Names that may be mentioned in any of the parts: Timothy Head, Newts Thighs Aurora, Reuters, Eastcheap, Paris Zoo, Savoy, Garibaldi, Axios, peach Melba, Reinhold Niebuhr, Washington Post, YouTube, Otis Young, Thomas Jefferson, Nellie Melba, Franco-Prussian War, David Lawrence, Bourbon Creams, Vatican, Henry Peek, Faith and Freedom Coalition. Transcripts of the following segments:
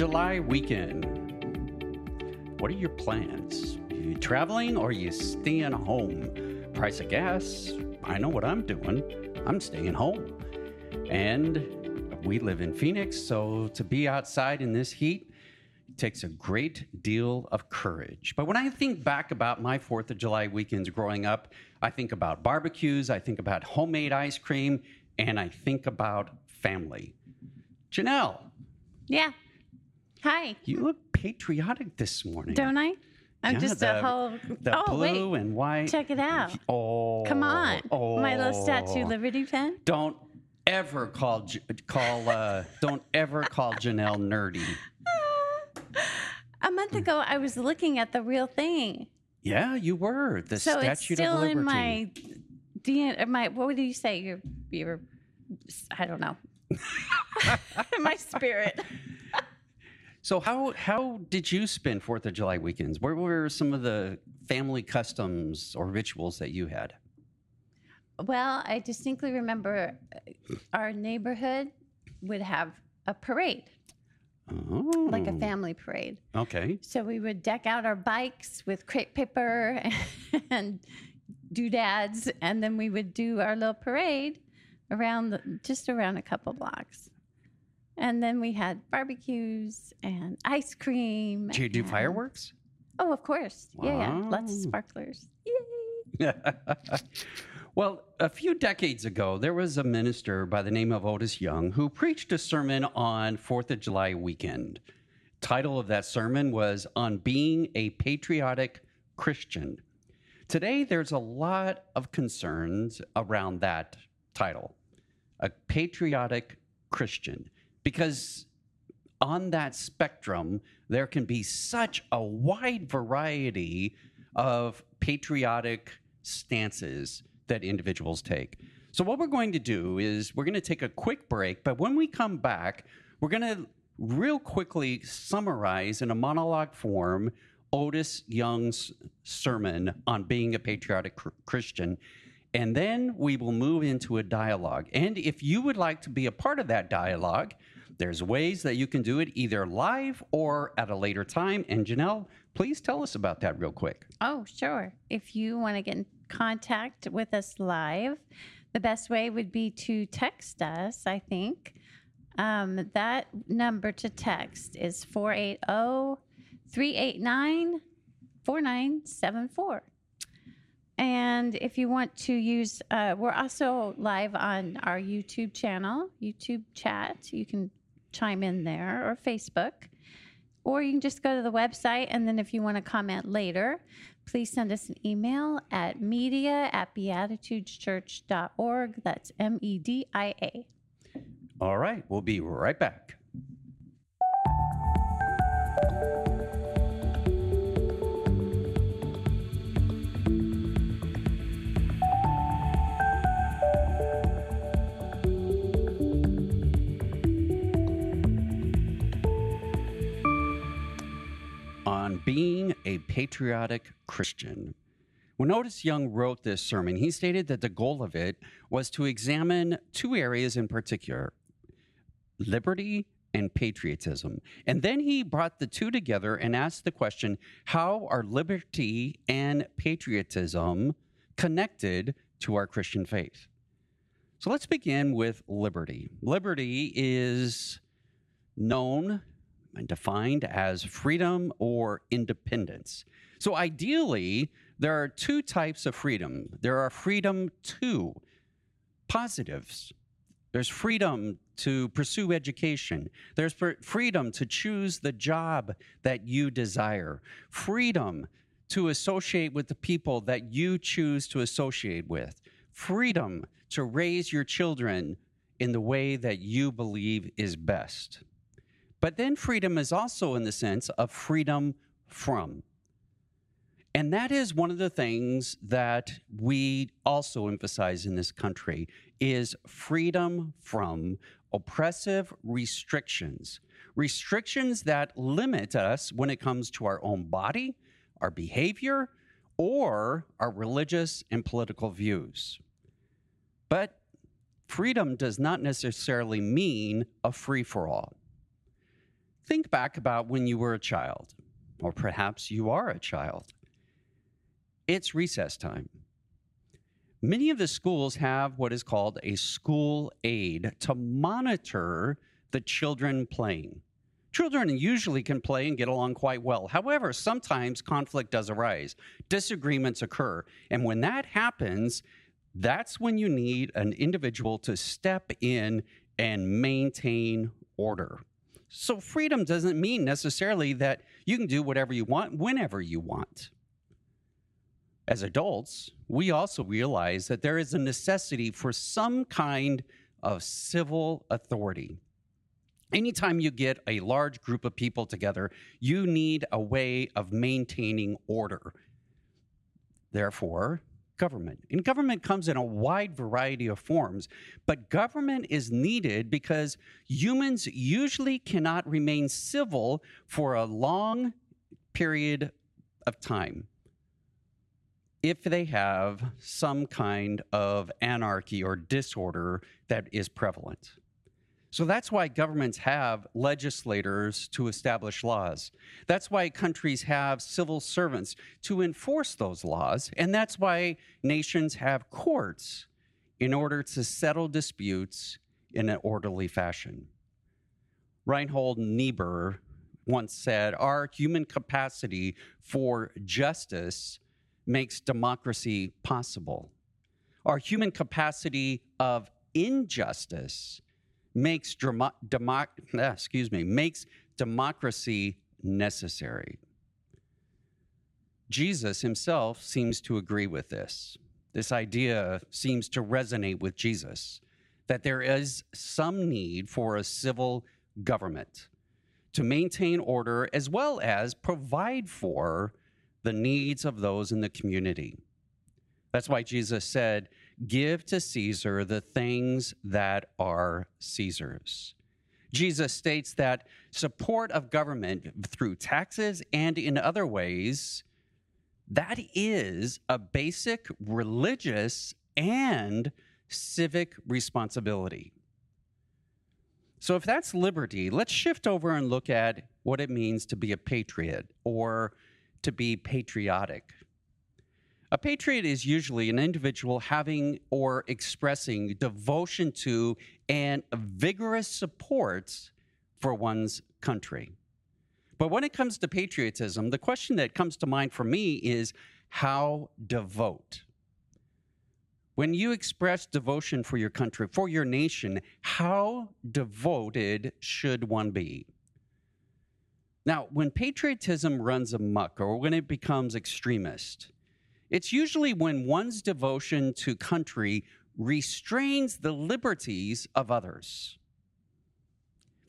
July weekend. What are your plans? Are you traveling or are you staying home? Price of gas, I know what I'm doing. I'm staying home. And we live in Phoenix, so to be outside in this heat takes a great deal of courage. But when I think back about my 4th of July weekends growing up, I think about barbecues, I think about homemade ice cream, and I think about family. Janelle. Yeah. Hi. You look patriotic this morning. Don't I? I'm just a whole... The blue and white. Check it out. Oh. Come on. Oh. My little Statue of Liberty pen. Don't ever call Janelle nerdy. A month ago, I was looking at the real thing. Yeah, you were. The Statue of Liberty. So it's still in my... what would you say? Your I don't know. In my spirit. So how did you spend 4th of July weekends? What were some of the family customs or rituals that you had? Well, I distinctly remember our neighborhood would have a parade. Oh. Like a family parade. Okay. So we would deck out our bikes with crepe paper and doodads, and then we would do our little parade around a couple blocks. And then we had barbecues and ice cream. Did you do fireworks? Oh, of course. Wow. Yeah. Lots of sparklers. Yay! Well, a few decades ago, there was a minister by the name of Otis Young who preached a sermon on 4th of July weekend. Title of that sermon was On Being a Patriotic Christian. Today, there's a lot of concerns around that title, a patriotic Christian, because on that spectrum, there can be such a wide variety of patriotic stances that individuals take. So what we're going to do is we're going to take a quick break, but when we come back, we're going to real quickly summarize in a monologue form Otis Young's sermon on being a patriotic Christian. And then we will move into a dialogue. And if you would like to be a part of that dialogue, there's ways that you can do it either live or at a later time. And Janelle, please tell us about that real quick. Oh, sure. If you want to get in contact with us live, the best way would be to text us, I think. That number to text is 480-389-4974. And if you want to use, we're also live on our YouTube channel, YouTube chat. You can chime in there, or Facebook. Or you can just go to the website, and then if you want to comment later, please send us an email at media@beatitudeschurch.org. That's MEDIA. All right. We'll be right back. Being a patriotic Christian. When Otis Young wrote this sermon, he stated that the goal of it was to examine two areas in particular, liberty and patriotism. And then he brought the two together and asked the question, how are liberty and patriotism connected to our Christian faith? So let's begin with liberty. Liberty is known and defined as freedom or independence. So ideally, there are two types of freedom. There are freedom to positives. There's freedom to pursue education. There's freedom to choose the job that you desire. Freedom to associate with the people that you choose to associate with. Freedom to raise your children in the way that you believe is best. But then freedom is also in the sense of freedom from. And that is one of the things that we also emphasize in this country is freedom from oppressive restrictions. Restrictions that limit us when it comes to our own body, our behavior, or our religious and political views. But freedom does not necessarily mean a free-for-all. Think back about when you were a child, or perhaps you are a child. It's recess time. Many of the schools have what is called a school aid to monitor the children playing. Children usually can play and get along quite well. However, sometimes conflict does arise. Disagreements occur. And when that happens, that's when you need an individual to step in and maintain order. So freedom doesn't mean necessarily that you can do whatever you want, whenever you want. As adults, we also realize that there is a necessity for some kind of civil authority. Anytime you get a large group of people together, you need a way of maintaining order. Therefore, government. And government comes in a wide variety of forms, but government is needed because humans usually cannot remain civil for a long period of time if they have some kind of anarchy or disorder that is prevalent. So that's why governments have legislators to establish laws. That's why countries have civil servants to enforce those laws. And that's why nations have courts in order to settle disputes in an orderly fashion. Reinhold Niebuhr once said, "Our human capacity for justice makes democracy possible. Our human capacity of injustice makes democracy necessary." Jesus himself seems to agree with this. This idea seems to resonate with Jesus, that there is some need for a civil government to maintain order as well as provide for the needs of those in the community. That's why Jesus said, "Give to Caesar the things that are Caesar's." Jesus states that support of government through taxes and in other ways, that is a basic religious and civic responsibility. So if that's liberty, let's shift over and look at what it means to be a patriot or to be patriotic. A patriot is usually an individual having or expressing devotion to and vigorous support for one's country. But when it comes to patriotism, the question that comes to mind for me is how devout. When you express devotion for your country, for your nation, how devoted should one be? Now, when patriotism runs amok or when it becomes extremist, it's usually when one's devotion to country restrains the liberties of others.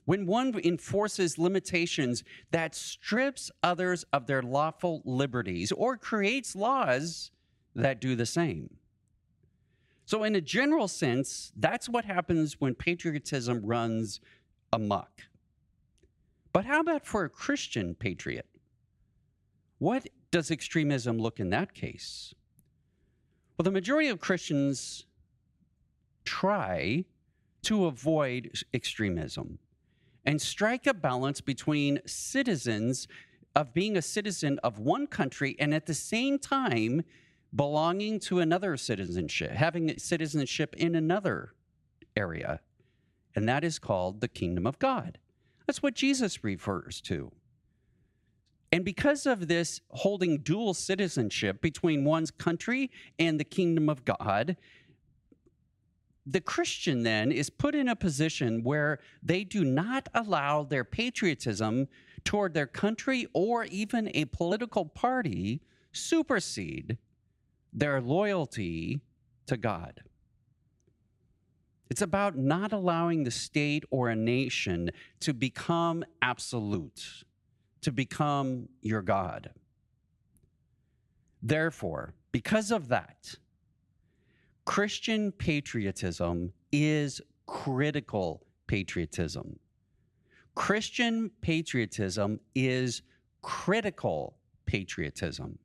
When one enforces limitations that strips others of their lawful liberties or creates laws that do the same. So in a general sense, that's what happens when patriotism runs amok. But how about for a Christian patriot? What does extremism look in that case? Well, the majority of Christians try to avoid extremism and strike a balance between citizens of being a citizen of one country and at the same time belonging to another citizenship, having citizenship in another area. And that is called the kingdom of God. That's what Jesus refers to. And because of this holding dual citizenship between one's country and the kingdom of God, the Christian then is put in a position where they do not allow their patriotism toward their country or even a political party supersede their loyalty to God. It's about not allowing the state or a nation to become absolute, to become your God. Therefore, because of that, Christian patriotism is critical patriotism. Christian patriotism is critical patriotism.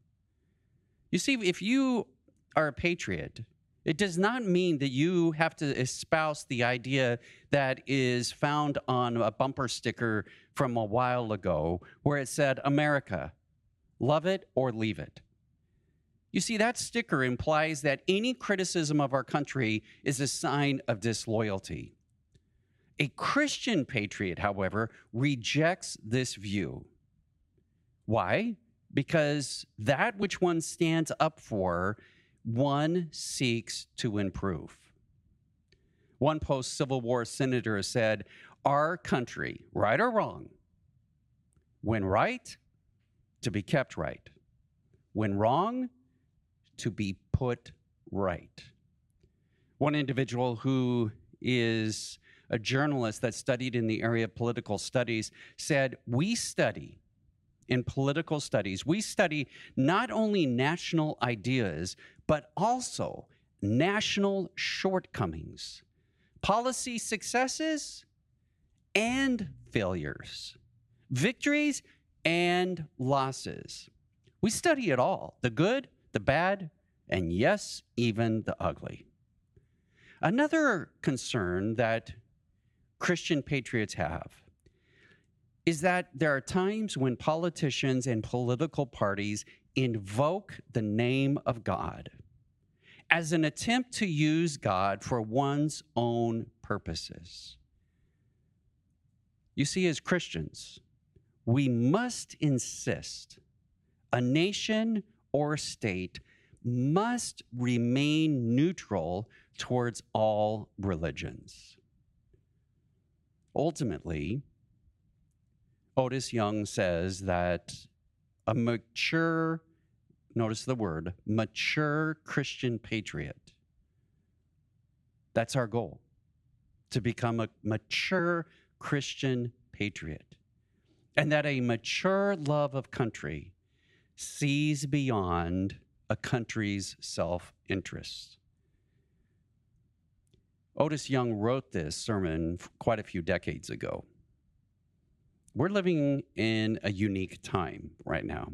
You see, if you are a patriot It does not mean that you have to espouse the idea that is found on a bumper sticker from a while ago where it said, America, love it or leave it. You see, that sticker implies that any criticism of our country is a sign of disloyalty. A Christian patriot, however, rejects this view. Why? Because that which one stands up for, one seeks to improve. One post-Civil War senator said, our country, right or wrong, when right, to be kept right. When wrong, to be put right. One individual who is a journalist that studied in the area of political studies said, in political studies, we study not only national ideas, but also national shortcomings, policy successes and failures, victories and losses. We study it all, the good, the bad, and yes, even the ugly. Another concern that Christian patriots have is that there are times when politicians and political parties invoke the name of God as an attempt to use God for one's own purposes. You see, as Christians, we must insist a nation or state must remain neutral towards all religions. Ultimately, Otis Young says that a mature, notice the word, mature Christian patriot, that's our goal, to become a mature Christian patriot, and that a mature love of country sees beyond a country's self-interest. Otis Young wrote this sermon quite a few decades ago. We're living in a unique time right now.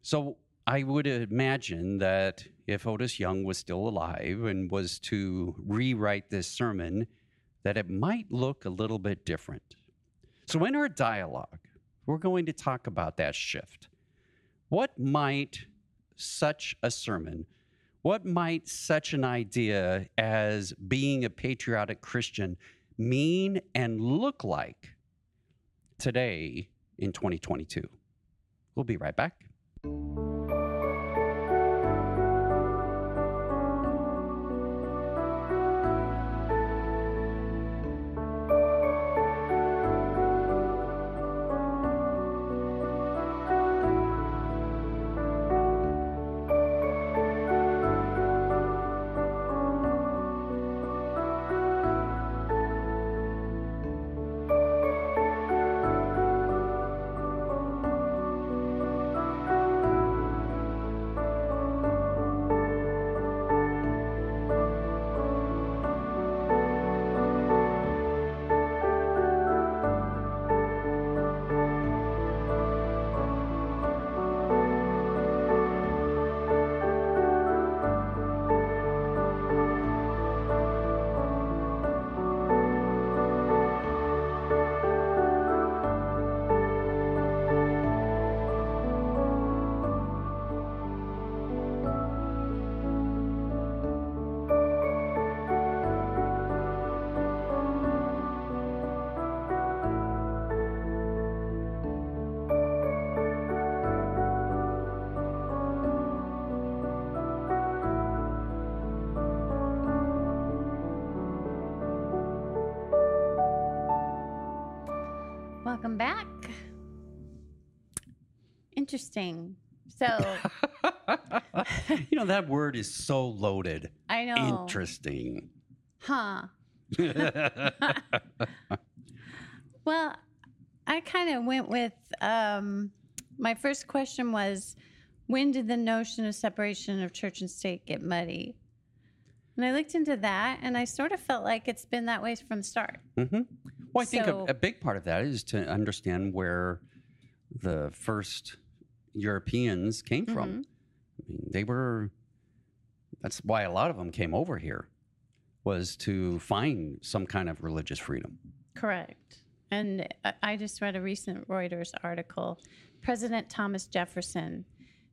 So I would imagine that if Otis Young was still alive and was to rewrite this sermon, that it might look a little bit different. So in our dialogue, we're going to talk about that shift. What might such a sermon, what might such an idea as being a patriotic Christian mean and look like today in 2022. We'll be right back. Welcome back. Interesting. So, you know, that word is so loaded. I know. Interesting. Huh. Well, I kind of went with, my first question was, when did the notion of separation of church and state get muddy? And I looked into that, and I sort of felt like it's been that way from the start. Mm-hmm. Well, I think a big part of that is to understand where the first Europeans came from. Mm-hmm. I mean, they were That's why a lot of them came over here, was to find some kind of religious freedom. Correct. And I just read a recent Reuters article. President Thomas Jefferson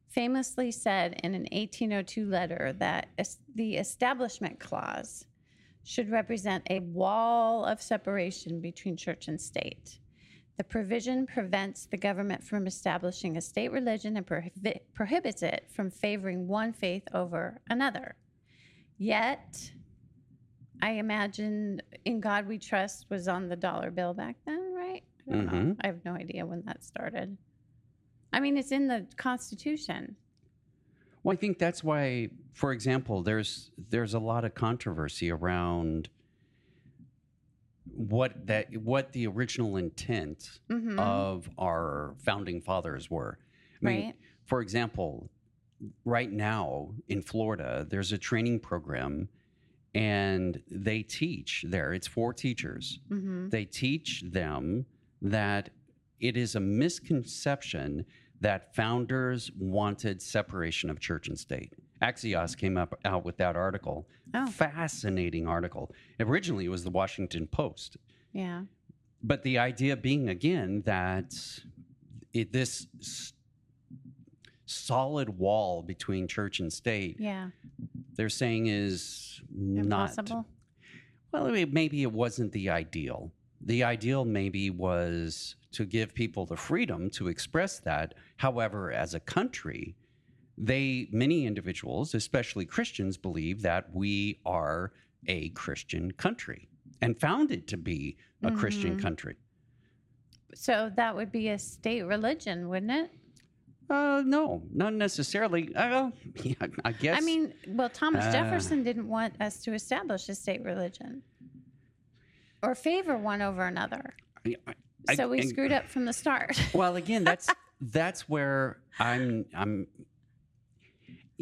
famously said in an 1802 letter that the Establishment Clause should represent a wall of separation between church and state. The provision prevents the government from establishing a state religion and prohibits it from favoring one faith over another. Yet, I imagine "In God We Trust" was on the dollar bill back then, right? I don't know. I have no idea when that started. I mean, it's in the Constitution. Well, I think that's why, for example, there's a lot of controversy around what the original intent of our founding fathers were. I mean, for example, right now in Florida, there's a training program, and they teach there. It's for teachers. They teach them that it is a misconception that founders wanted separation of church and state. Axios came out with that article. Fascinating article. Originally, it was the Washington Post. Yeah. But the idea being, again, that this solid wall between church and state, they're saying is impossible. Well, maybe it wasn't the ideal. The ideal maybe was to give people the freedom to express that. However, as a country, many individuals, especially Christians, believe that we are a Christian country and founded to be a Christian country. So that would be a state religion, wouldn't it? No, not necessarily. I guess. I mean, well, Thomas Jefferson didn't want us to establish a state religion or favor one over another. So we screwed up from the start. Well, again, that's where I'm. I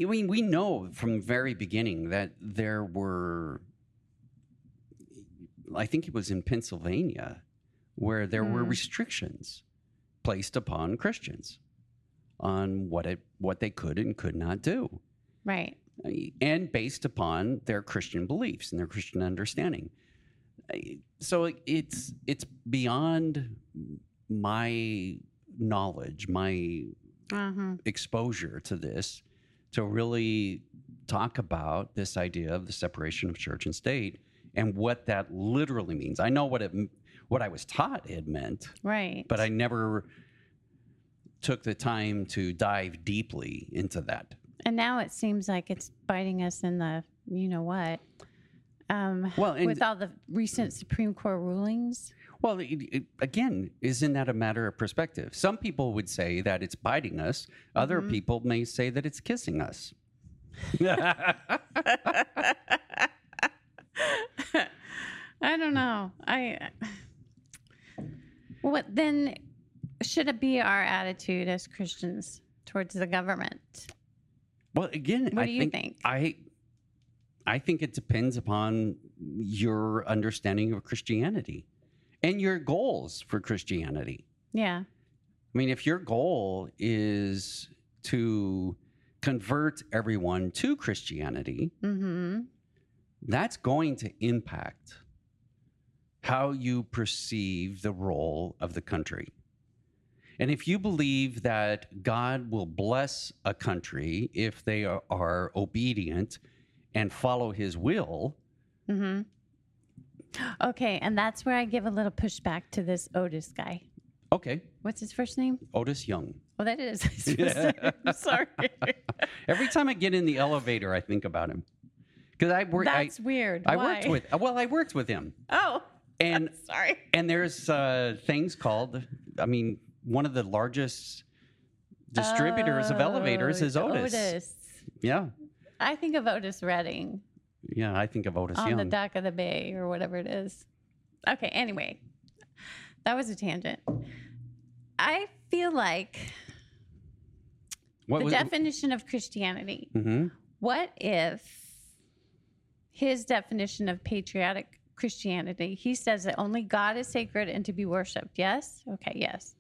mean, we know from the very beginning that there were. I think it was in Pennsylvania, where there were restrictions placed upon Christians on what they could and could not do. Right. And based upon their Christian beliefs and their Christian understanding. So it's beyond my knowledge, my exposure to this, to really talk about this idea of the separation of church and state and what that literally means. I know what I was taught it meant, right? But I never took the time to dive deeply into that. And now it seems like it's biting us in the you know what. With all the recent Supreme Court rulings? Well, again, isn't that a matter of perspective? Some people would say that it's biting us. Other people may say that it's kissing us. I don't know. What then should it be our attitude as Christians towards the government? Well, again, what do you think? I think it depends upon your understanding of Christianity and your goals for Christianity. Yeah. I mean, if your goal is to convert everyone to Christianity, that's going to impact how you perceive the role of the country. And if you believe that God will bless a country if they are obedient and follow his will. Okay, and that's where I give a little pushback to this Otis guy. Okay. What's his first name? Otis Young. Oh, that is his first name. I'm sorry. Every time I get in the elevator, I think about him. That's weird. I worked with him. Oh, and I'm sorry. And there's things called, I mean, one of the largest distributors of elevators is Otis. Otis. Yeah. I think of Otis Redding. Yeah, I think of Otis Young. On the dock of the bay or whatever it is. Okay, anyway, that was a tangent. I feel like the definition of Christianity. What if his definition of patriotic Christianity, he says that only God is sacred and to be worshipped, yes? Okay, yes.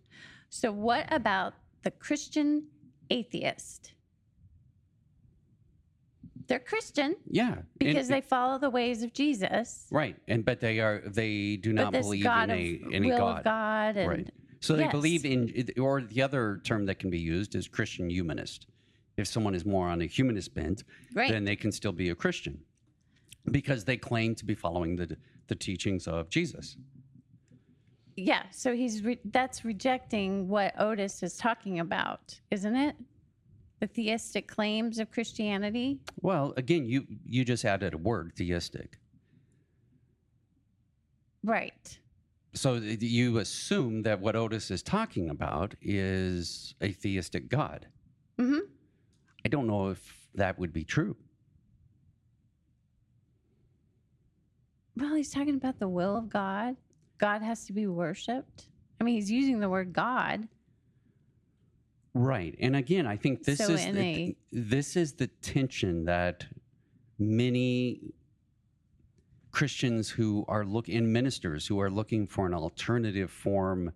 So what about the Christian atheist? They're Christian. Yeah. Because they follow the ways of Jesus. Right. And but they do not believe in any God. Of God and, right. So they believe in, or the other term that can be used is Christian humanist. If someone is more on a humanist bent, then they can still be a Christian because they claim to be following the teachings of Jesus. Yeah, so that's rejecting what Otis is talking about, isn't it? The theistic claims of Christianity? Well, again, you just added a word, theistic. Right. So you assume that what Otis is talking about is a theistic God. Mm-hmm. I don't know if that would be true. Well, he's talking about the will of God. God has to be worshipped. I mean, he's using the word God. Right. And again, I think this is the tension that many Christians and ministers who are looking for an alternative form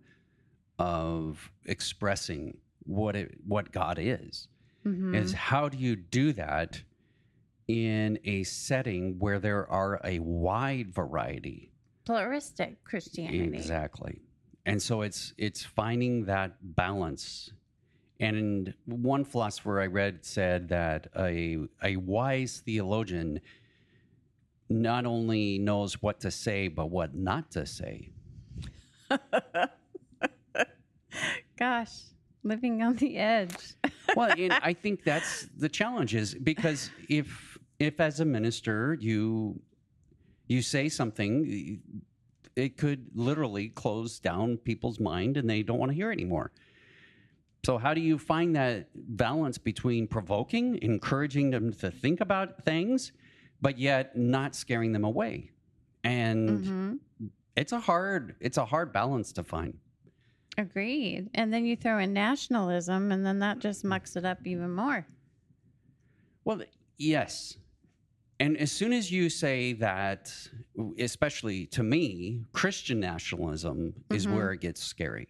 of expressing what God is, mm-hmm. is how do you do that in a setting where there are a wide variety. Pluralistic Christianity. Exactly. And so it's finding that balance. And one philosopher I read said that a wise theologian not only knows what to say, but what not to say. Gosh, living on the edge. Well, and I think that's the challenge is because if as a minister you say something, it could literally close down people's mind and they don't want to hear it anymore. So how do you find that balance between provoking, encouraging them to think about things, but yet not scaring them away? And mm-hmm. it's a hard balance to find. Agreed. And then you throw in nationalism and then that just mucks it up even more. Well, yes. And as soon as you say that, especially to me, Christian nationalism is mm-hmm. where it gets scary.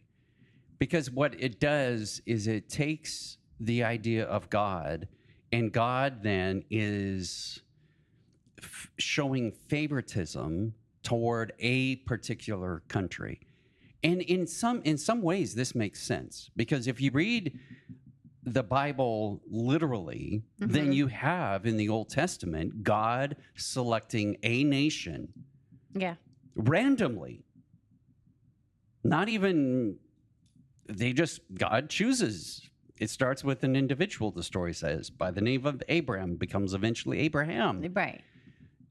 Because what it does is it takes the idea of God, and God then is showing favoritism toward a particular country. And in some ways, this makes sense. Because if you read the Bible literally, mm-hmm. then you have in the Old Testament, God selecting a nation randomly. Not even, God chooses. It starts with an individual, the story says, by the name of Abram, becomes eventually Abraham. Right.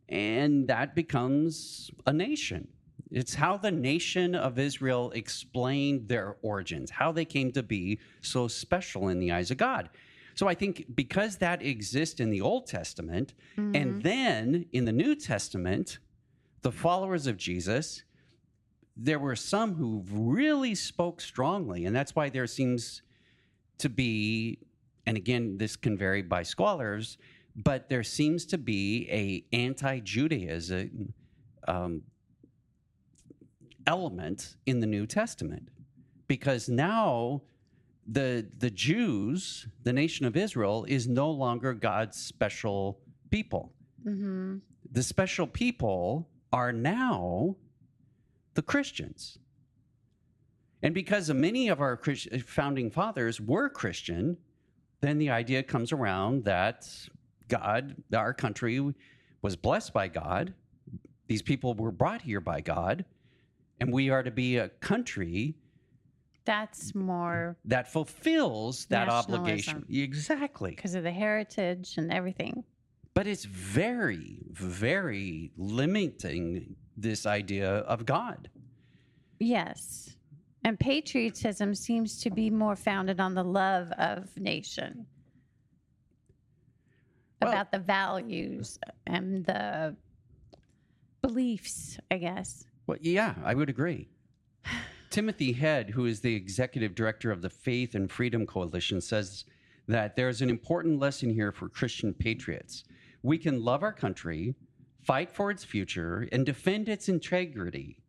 And that becomes a nation. It's how the nation of Israel explained their origins, how they came to be so special in the eyes of God. So I think because that exists in the Old Testament, mm-hmm. and then in the New Testament, the followers of Jesus, there were some who really spoke strongly, and that's why there seems to be, and again, this can vary by scholars, but there seems to be a anti-Judaism element in the New Testament, because now the Jews, the nation of Israel, is no longer God's special people. Mm-hmm. The special people are now the Christians. And because many of our founding fathers were Christian, then the idea comes around that God, our country, was blessed by God. These people were brought here by God. And we are to be a country that fulfills that obligation. Exactly. Because of the heritage and everything. But it's very, very limiting, this idea of God. Yes. And patriotism seems to be more founded on the love of nation. Well, about the values and the beliefs, I guess. Well, yeah, I would agree. Timothy Head, who is the executive director of the Faith and Freedom Coalition, says that there's an important lesson here for Christian patriots. We can love our country, fight for its future, and defend its integrity.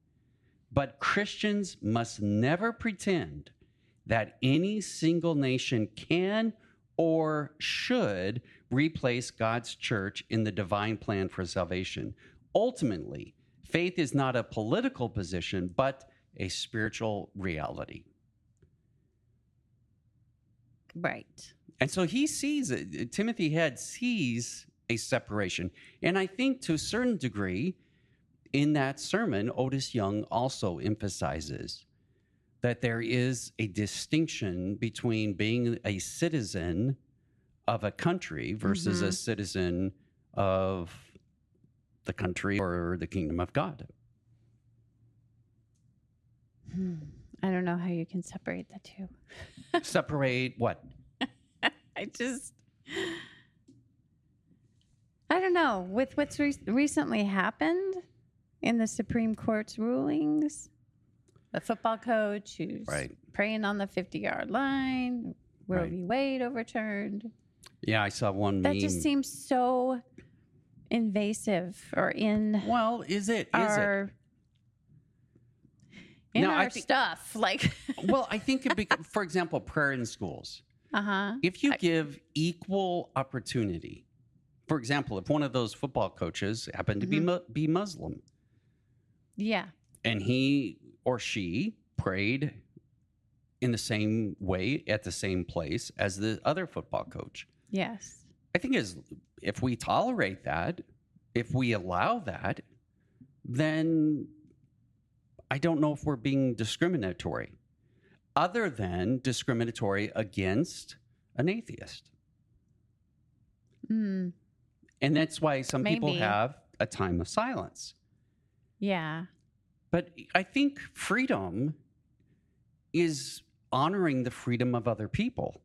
But Christians must never pretend that any single nation can or should replace God's church in the divine plan for salvation. Ultimately, faith is not a political position, but a spiritual reality. Right. And so he sees it. Timothy Head sees a separation. And I think to a certain degree, in that sermon, Otis Young also emphasizes that there is a distinction between being a citizen of a country versus a citizen of the country or the kingdom of God. I don't know how you can separate the two. Separate what? I don't know. With what's recently happened in the Supreme Court's rulings, the football coach who's praying on the 50-yard line, Roe v. Wade overturned. Yeah, I saw one meme. That just seems so invasive or in stuff. Like, well, I think, for example, prayer in schools. If you give equal opportunity, for example, if one of those football coaches happened to be Muslim. Yeah. And he or she prayed in the same way at the same place as the other football coach. Yes. I think if we tolerate that, if we allow that, then I don't know if we're being discriminatory, other than discriminatory against an atheist. Mm. And that's why some people have a time of silence. Yeah. But I think freedom is honoring the freedom of other people.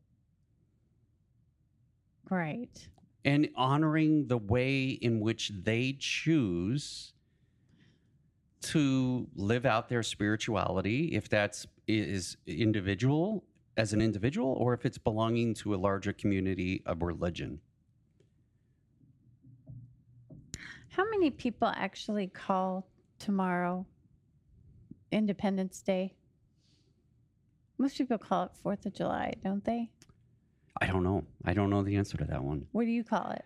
Right. And honoring the way in which they choose to live out their spirituality, if that's individual, as an individual, or if it's belonging to a larger community of religion. How many people actually call tomorrow Independence Day? Most people call it 4th of July, don't they? I don't know. I don't know the answer to that one. What do you call it?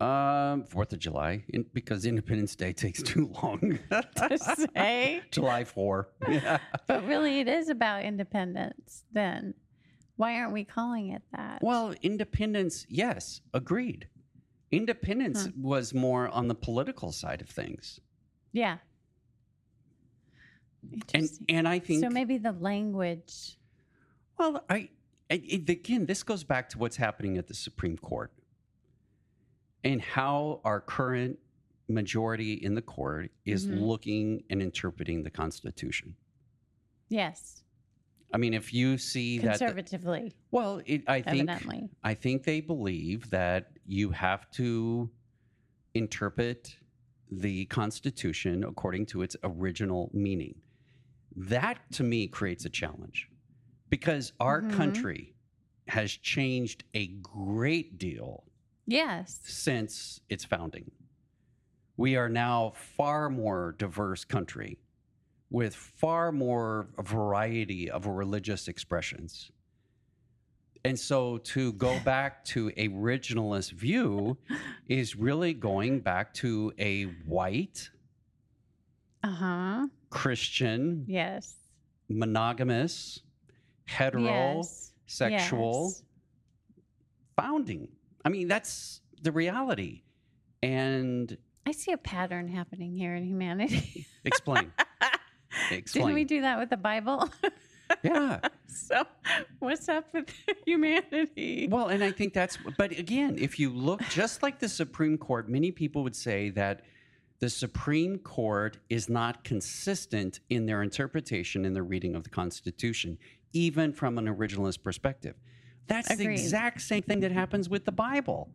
4th of July, because Independence Day takes too long to say. July 4. Yeah. But really, it is about independence then. Why aren't we calling it that? Well, independence, yes, agreed. Independence was more on the political side of things. Yeah. Interesting. And I think so. Maybe the language. Well, again, this goes back to what's happening at the Supreme Court and how our current majority in the court is looking and interpreting the Constitution. Yes. I mean, if you see conservatively, I think they believe that you have to interpret the Constitution according to its original meaning. That, to me, creates a challenge because our country has changed a great deal since its founding. We are now far more diverse country with far more variety of religious expressions. And so to go back to a originalist view is really going back to a white, Christian, monogamous, heterosexual founding. I mean, that's the reality. And I see a pattern happening here in humanity. Explain. Didn't we do that with the Bible? Yeah. So what's up with humanity? Well, and I think but again, if you look just like the Supreme Court, many people would say that the Supreme Court is not consistent in their interpretation and their reading of the Constitution, even from an originalist perspective. That's the exact same thing that happens with the Bible.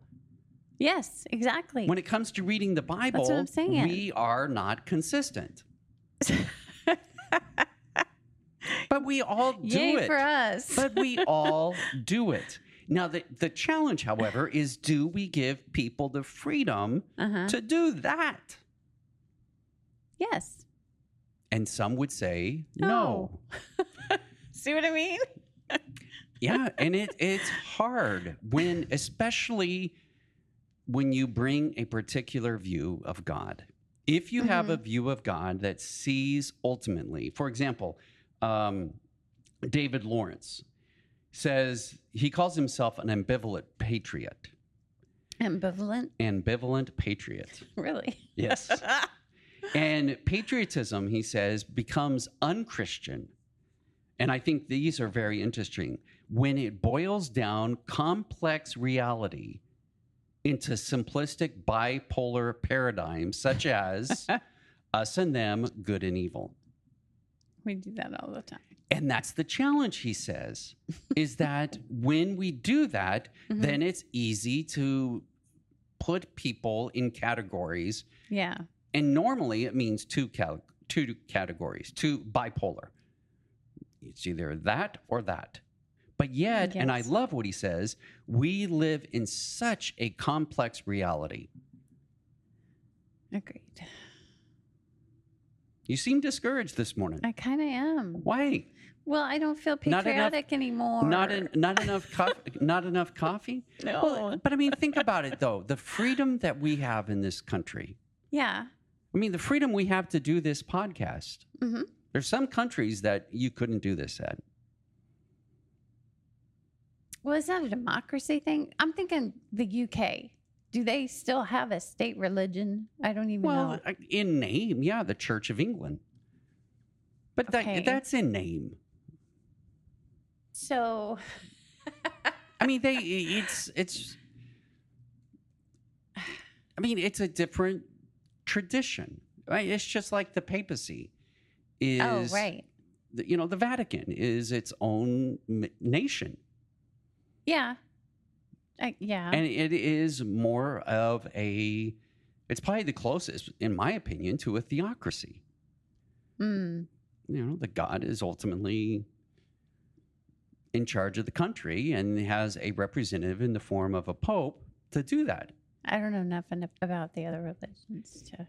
Yes, exactly. When it comes to reading the Bible, that's what I'm saying. We are not consistent. But we all do it. For us. But we all do it. Now, the challenge, however, is do we give people the freedom to do that? Yes. And some would say no. See what I mean? Yeah, and it's hard when, especially when you bring a particular view of God. If you have a view of God that sees ultimately, for example, David Lawrence says, he calls himself an ambivalent patriot. Ambivalent? Ambivalent patriot. Really? Yes. And patriotism, he says, becomes un-Christian. And I think these are very interesting. When it boils down complex reality into simplistic bipolar paradigms, such as us and them, good and evil. We do that all the time. And that's the challenge, he says, is that when we do that, then it's easy to put people in categories. Yeah. And normally it means two categories, two bipolar. It's either that or that. But yet, and I love what he says, we live in such a complex reality. Agreed. You seem discouraged this morning. I kind of am. Why? Well, I don't feel patriotic anymore. Not enough coffee? No. Well, but I mean, think about it, though. The freedom that we have in this country. Yeah. I mean, the freedom we have to do this podcast. Mm-hmm. There's some countries that you couldn't do this at. Well, is that a democracy thing? I'm thinking the UK. Do they still have a state religion? I don't even know. Well, in name, yeah, the Church of England. But that's in name. So, I mean, it's a different tradition, right? It's just like the papacy. The Vatican is its own nation. Yeah. And it is more of it's probably the closest, in my opinion, to a theocracy. Mm. You know, the God is ultimately in charge of the country and has a representative in the form of a pope to do that. I don't know nothing about the other religions to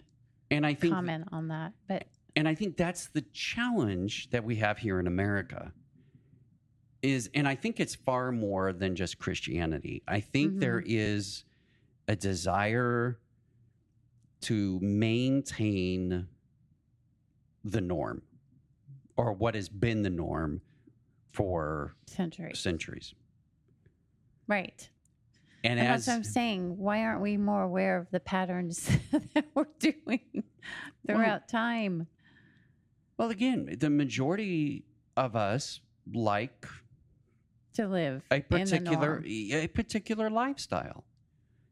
comment on that, but... And I think that's the challenge that we have here in America and I think it's far more than just Christianity. I think there is a desire to maintain the norm or what has been the norm for centuries. Right. And that's what I'm saying. Why aren't we more aware of the patterns that we're doing throughout time? Well, again, the majority of us like to live a particular lifestyle.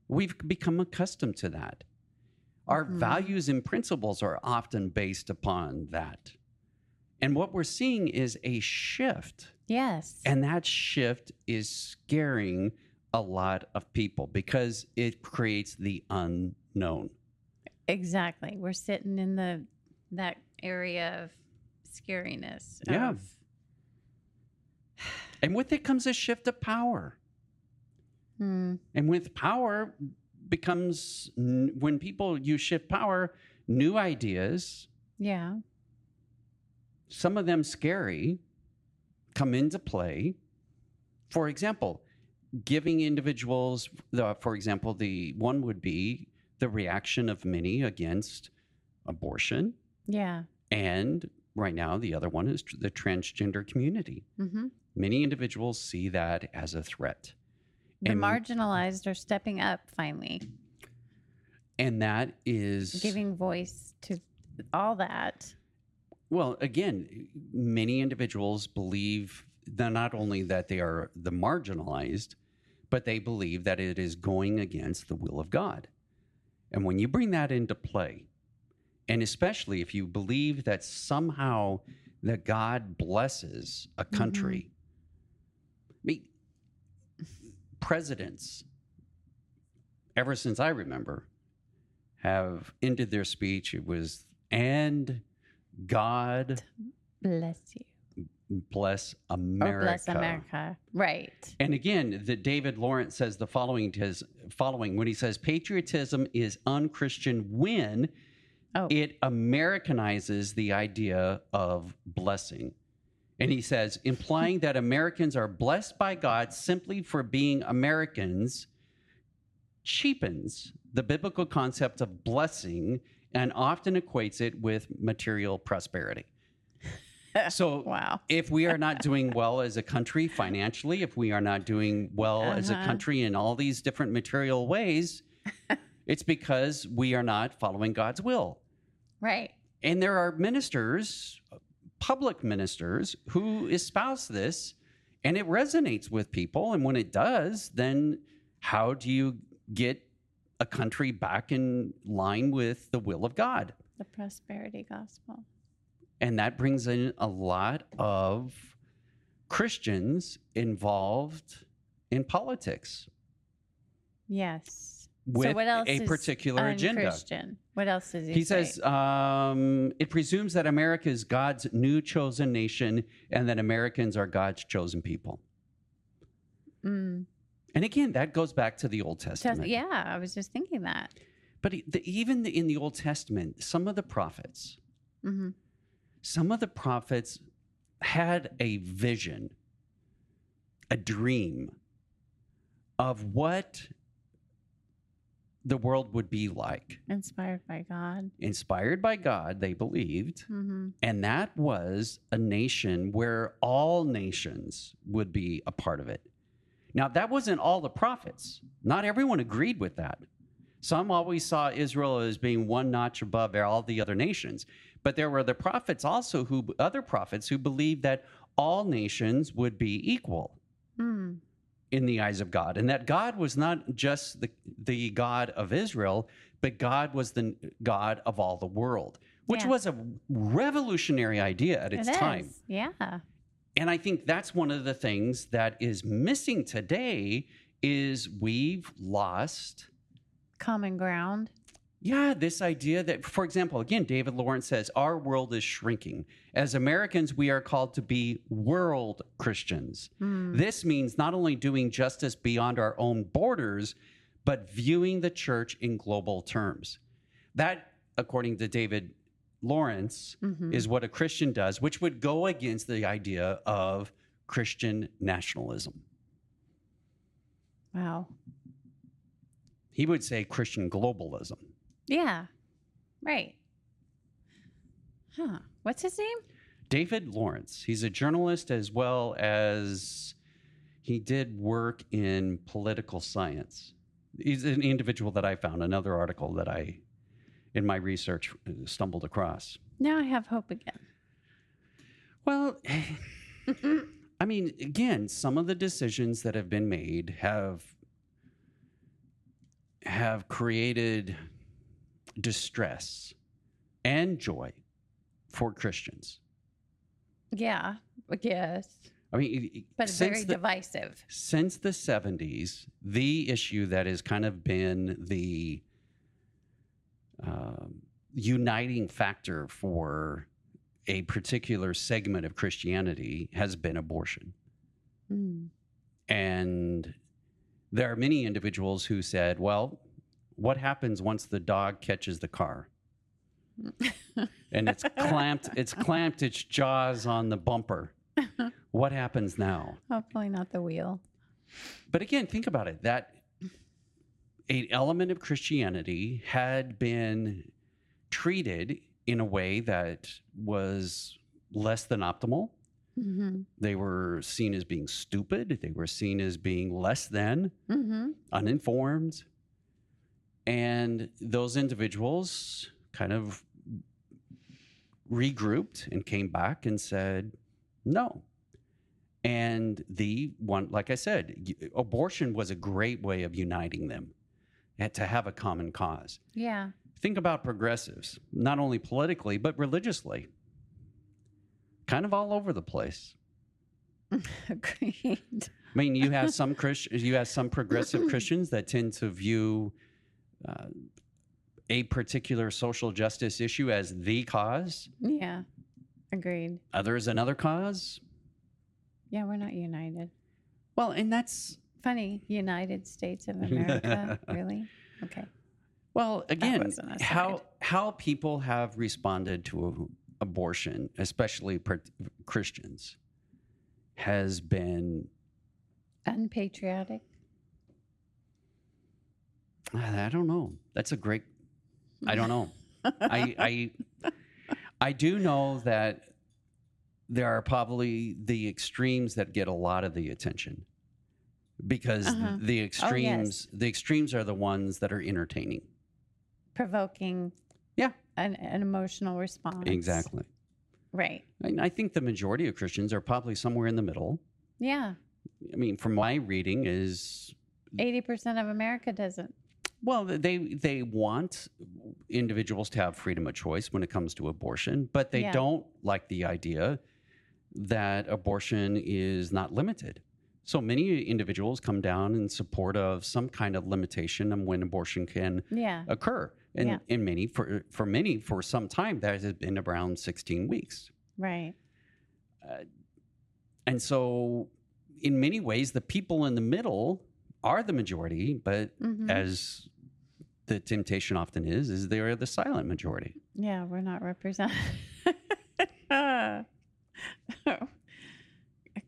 We've become accustomed to that. Our values and principles are often based upon that. And what we're seeing is a shift. Yes. And that shift is scaring a lot of people because it creates the unknown. Exactly. We're sitting in that area of scariness. Yeah. And with it comes a shift of power. Mm. And with power becomes, when you shift power, new ideas. Yeah. Some of them scary come into play. For example, giving individuals, the one would be the reaction of many against abortion. Yeah. And right now, the other one is the transgender community. Mm-hmm. Many individuals see that as a threat. The marginalized are stepping up finally. And that is... giving voice to all that. Well, again, many individuals believe that not only that they are the marginalized, but they believe that it is going against the will of God. And when you bring that into play... And especially if you believe that somehow that God blesses a country. I mean, presidents, ever since I remember, have ended their speech. It was, and God bless you. Bless America. Or bless America. Right. And again, David Lawrence says the following when he says, patriotism is un-Christian when... It Americanizes the idea of blessing. And he says, implying that Americans are blessed by God simply for being Americans cheapens the biblical concept of blessing and often equates it with material prosperity. So wow. If we are not doing well as a country financially, if we are not doing well as a country in all these different material ways, it's because we are not following God's will. Right. And there are ministers, public ministers, who espouse this, and it resonates with people. And when it does, then how do you get a country back in line with the will of God? The prosperity gospel. And that brings in a lot of Christians involved in politics. Yes. With so what else a particular is agenda. Christian? What else does he say? He says, it presumes that America is God's new chosen nation and that Americans are God's chosen people. Mm. And again, that goes back to the Old Testament. Yeah, I was just thinking that. But even in the Old Testament, some of the prophets, mm-hmm. some of the prophets had a vision, a dream of what the world would be like. Inspired by God. Inspired by God, they believed. Mm-hmm. And that was a nation where all nations would be a part of it. Now, that wasn't all the prophets. Not everyone agreed with that. Some always saw Israel as being one notch above all the other nations. But there were the prophets also who, other prophets who believed that all nations would be equal. Mm. In the eyes of God, and that God was not just the God of Israel, but God was the God of all the world, which yeah. was a revolutionary idea at its time. Yeah. And I think that's one of the things that is missing today is we've lost common ground. Yeah, this idea that, for example, again, David Lawrence says, our world is shrinking. As Americans, we are called to be world Christians. Mm. This means not only doing justice beyond our own borders, but viewing the church in global terms. That, according to David Lawrence, mm-hmm. is what a Christian does, which would go against the idea of Christian nationalism. Wow. He would say Christian globalism. Yeah, right. Huh. What's his name? David Lawrence. He's a journalist as well as he did work in political science. He's an individual that I found, another article that I, in my research, stumbled across. Now I have hope again. Well, I mean, again, some of the decisions that have been made have created distress and joy for Christians. Yeah, yes. I mean, but very divisive. Since the 70s, the issue that has kind of been the uniting factor for a particular segment of Christianity has been abortion. Mm. And there are many individuals who said, well, what happens once the dog catches the car? And it's clamped its jaws on the bumper. What happens now? Hopefully not the wheel. But again, think about it. That an element of Christianity had been treated in a way that was less than optimal. Mm-hmm. They were seen as being stupid. They were seen as being less than, mm-hmm. uninformed. And those individuals kind of regrouped and came back and said, no. And like I said, abortion was a great way of uniting them to have a common cause. Yeah. Think about progressives, not only politically, but religiously. Kind of all over the place. Agreed. I mean, you have some progressive Christians that tend to view a particular social justice issue as the cause. Yeah, agreed. Others another cause. Yeah, we're not united. Well, and that's funny. United States of America, really? Okay. Well, again, how people have responded to abortion, especially Christians. has been... unpatriotic? I don't know. That's a great... I don't know. I do know that there are probably the extremes that get a lot of the attention, because the extremes are the ones that are entertaining, provoking an emotional response. Exactly. Right. And I think the majority of Christians are probably somewhere in the middle. Yeah. I mean, from my reading is 80% of America doesn't. Well, they want individuals to have freedom of choice when it comes to abortion, but they don't like the idea that abortion is not limited. So many individuals come down in support of some kind of limitation on when abortion can occur. And in many, for many, for some time, that has been around 16 weeks. Right. And so in many ways, the people in the middle are the majority, but as... the temptation often is they are the silent majority. Yeah, we're not represented.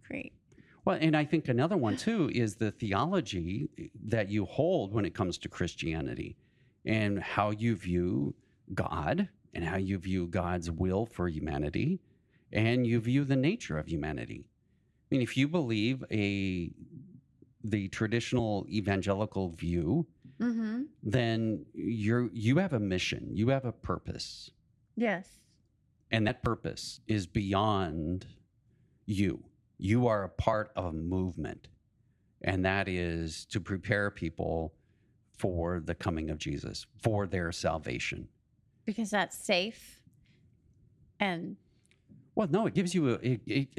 Great. Well, and I think another one, too, is the theology that you hold when it comes to Christianity and how you view God and how you view God's will for humanity and you view the nature of humanity. I mean, if you believe the traditional evangelical view, then you have a mission, you have a purpose. Yes. And that purpose is beyond you. You are a part of a movement, and that is to prepare people for the coming of Jesus, for their salvation. Because that's safe and... Well, no, it gives you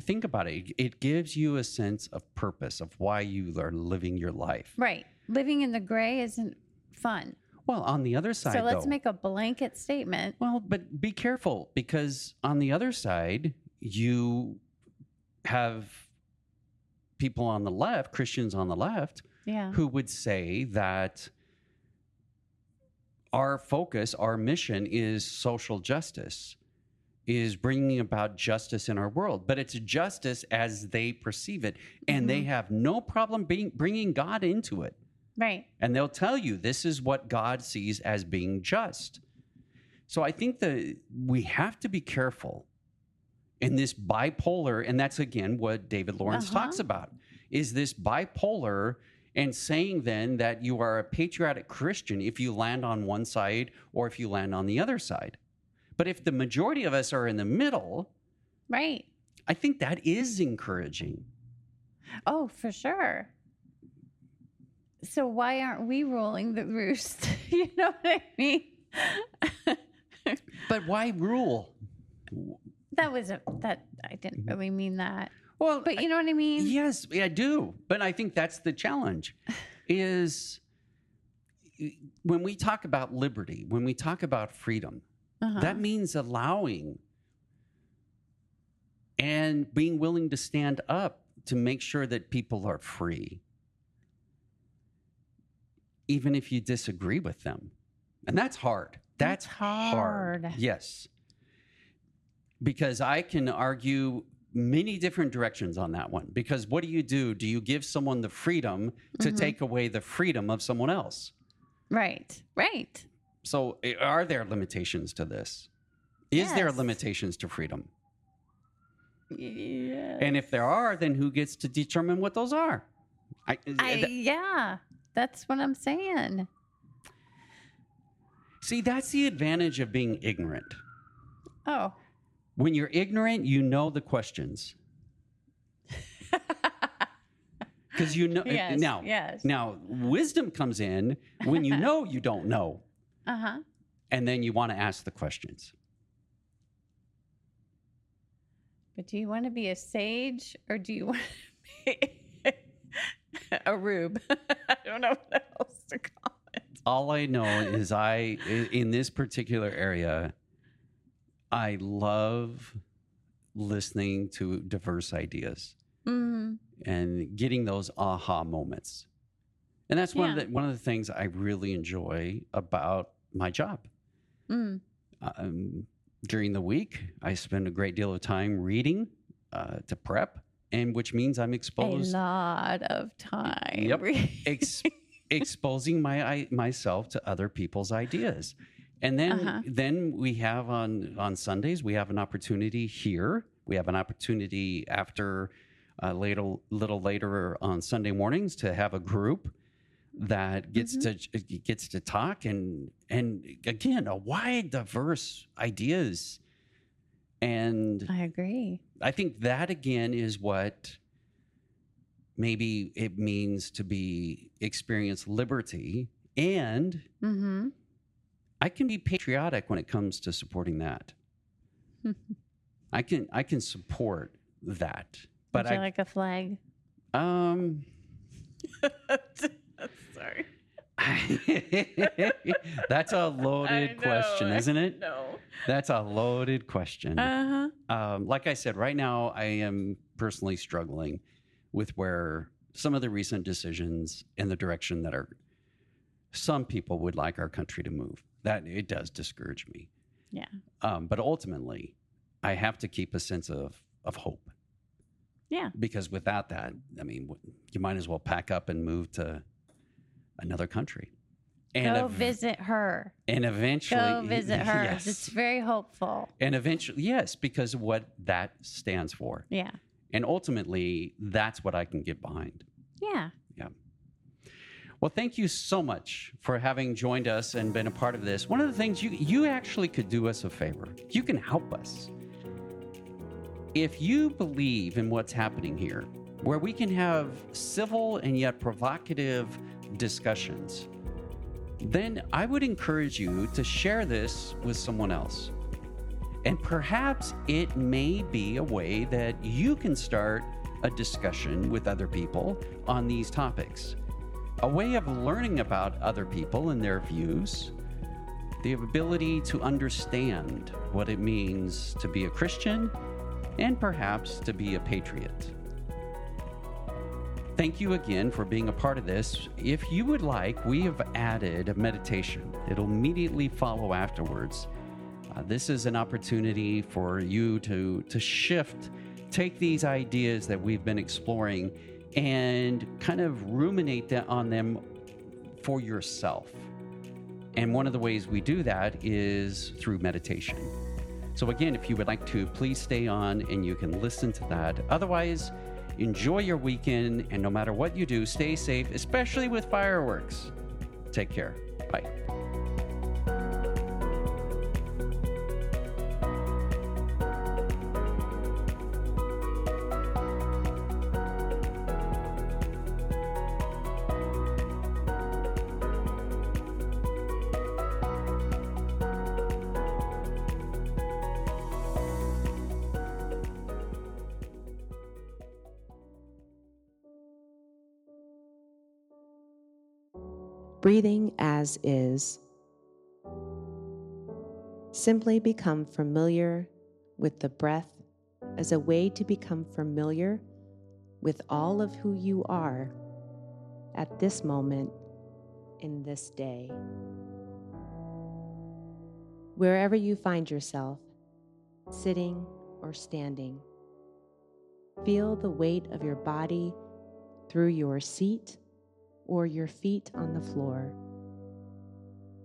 think about it. It gives you a sense of purpose of why you are living your life. Right. Living in the gray isn't fun. Well, on the other side, let's make a blanket statement. Well, but be careful, because on the other side, you have people on the left, Christians on the left, who would say that our focus, our mission is social justice, is bringing about justice in our world, but it's justice as they perceive it, and they have no problem bringing God into it. Right. And they'll tell you this is what God sees as being just. So I think that we have to be careful in this bipolar, and that's, again, what David Lawrence talks about, is this bipolar and saying then that you are a patriotic Christian if you land on one side or if you land on the other side. But if the majority of us are in the middle, right, I think that is encouraging. Oh, for sure. So why aren't we rolling the roost? You know what I mean? But why rule? I didn't really mean that. Well, but you know what I mean? Yes, I do. But I think that's the challenge is when we talk about liberty, when we talk about freedom, that means allowing and being willing to stand up to make sure that people are free, even if you disagree with them. And that's hard. That's hard. Yes. Because I can argue many different directions on that one. Because what do you do? Do you give someone the freedom to take away the freedom of someone else? Right. Right. So are there limitations to this? Is there limitations to freedom? Yes. And if there are, then who gets to determine what those are? That's what I'm saying. See, that's the advantage of being ignorant. Oh. When you're ignorant, you know the questions. Because you know. Yes. Now, wisdom comes in when you know you don't know. And then you want to ask the questions. But do you want to be a sage or do you want to be a rube? I don't know what else to call it. All I know is in this particular area, I love listening to diverse ideas and getting those aha moments. And that's one of the things I really enjoy about my job. During the week, I spend a great deal of time reading to prep and which means I'm exposed a lot of time. Yep. Exposing myself to other people's ideas. And then we have on Sundays, we have an opportunity here. We have an opportunity after a little later on Sunday mornings to have a group that gets to talk and again, a wide, diverse ideas. And I agree. I think that again is what maybe it means to be experience liberty, and I can be patriotic when it comes to supporting that. I can support that. But would you like a flag? Sorry. That's a loaded question, isn't it? No. That's a loaded question. Like I said, right now I am personally struggling with where some of the recent decisions in the direction that some people would like our country to move. That it does discourage me. Yeah. But ultimately, I have to keep a sense of hope. Yeah. Because without that, I mean, you might as well pack up and move to another country. And go visit her. And eventually. Go visit her. Yes. It's very hopeful. And eventually, yes, because what that stands for. Yeah. And ultimately, that's what I can get behind. Yeah. Yeah. Well, thank you so much for having joined us and been a part of this. One of the things you actually could do us a favor. You can help us. If you believe in what's happening here, where we can have civil and yet provocative discussions, then I would encourage you to share this with someone else. And perhaps it may be a way that you can start a discussion with other people on these topics. A way of learning about other people and their views, the ability to understand what it means to be a Christian, and perhaps to be a patriot. Thank you again for being a part of this. If you would like, we have added a meditation. It'll immediately follow afterwards. This is an opportunity for you to shift, take these ideas that we've been exploring and kind of ruminate on them for yourself. And one of the ways we do that is through meditation. So again, if you would like to, please stay on and you can listen to that. Otherwise, enjoy your weekend, and no matter what you do, stay safe, especially with fireworks. Take care. Bye. Breathing as is. Simply become familiar with the breath as a way to become familiar with all of who you are at this moment in this day. Wherever you find yourself, sitting or standing, feel the weight of your body through your seat or your feet on the floor.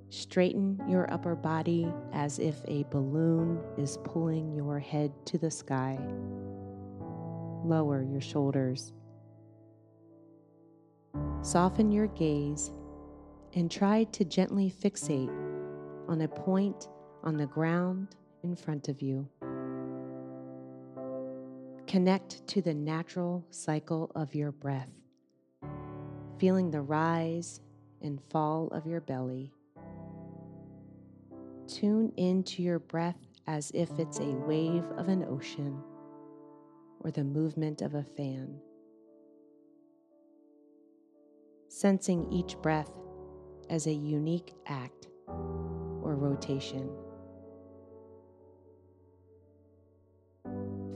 Straighten your upper body as if a balloon is pulling your head to the sky. Lower your shoulders. Soften your gaze and try to gently fixate on a point on the ground in front of you. Connect to the natural cycle of your breath. Feeling the rise and fall of your belly. Tune into your breath as if it's a wave of an ocean or the movement of a fan. Sensing each breath as a unique act or rotation.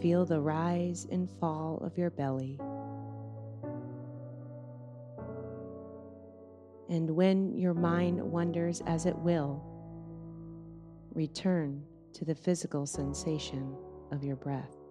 Feel the rise and fall of your belly. And when your mind wanders as it will, return to the physical sensation of your breath.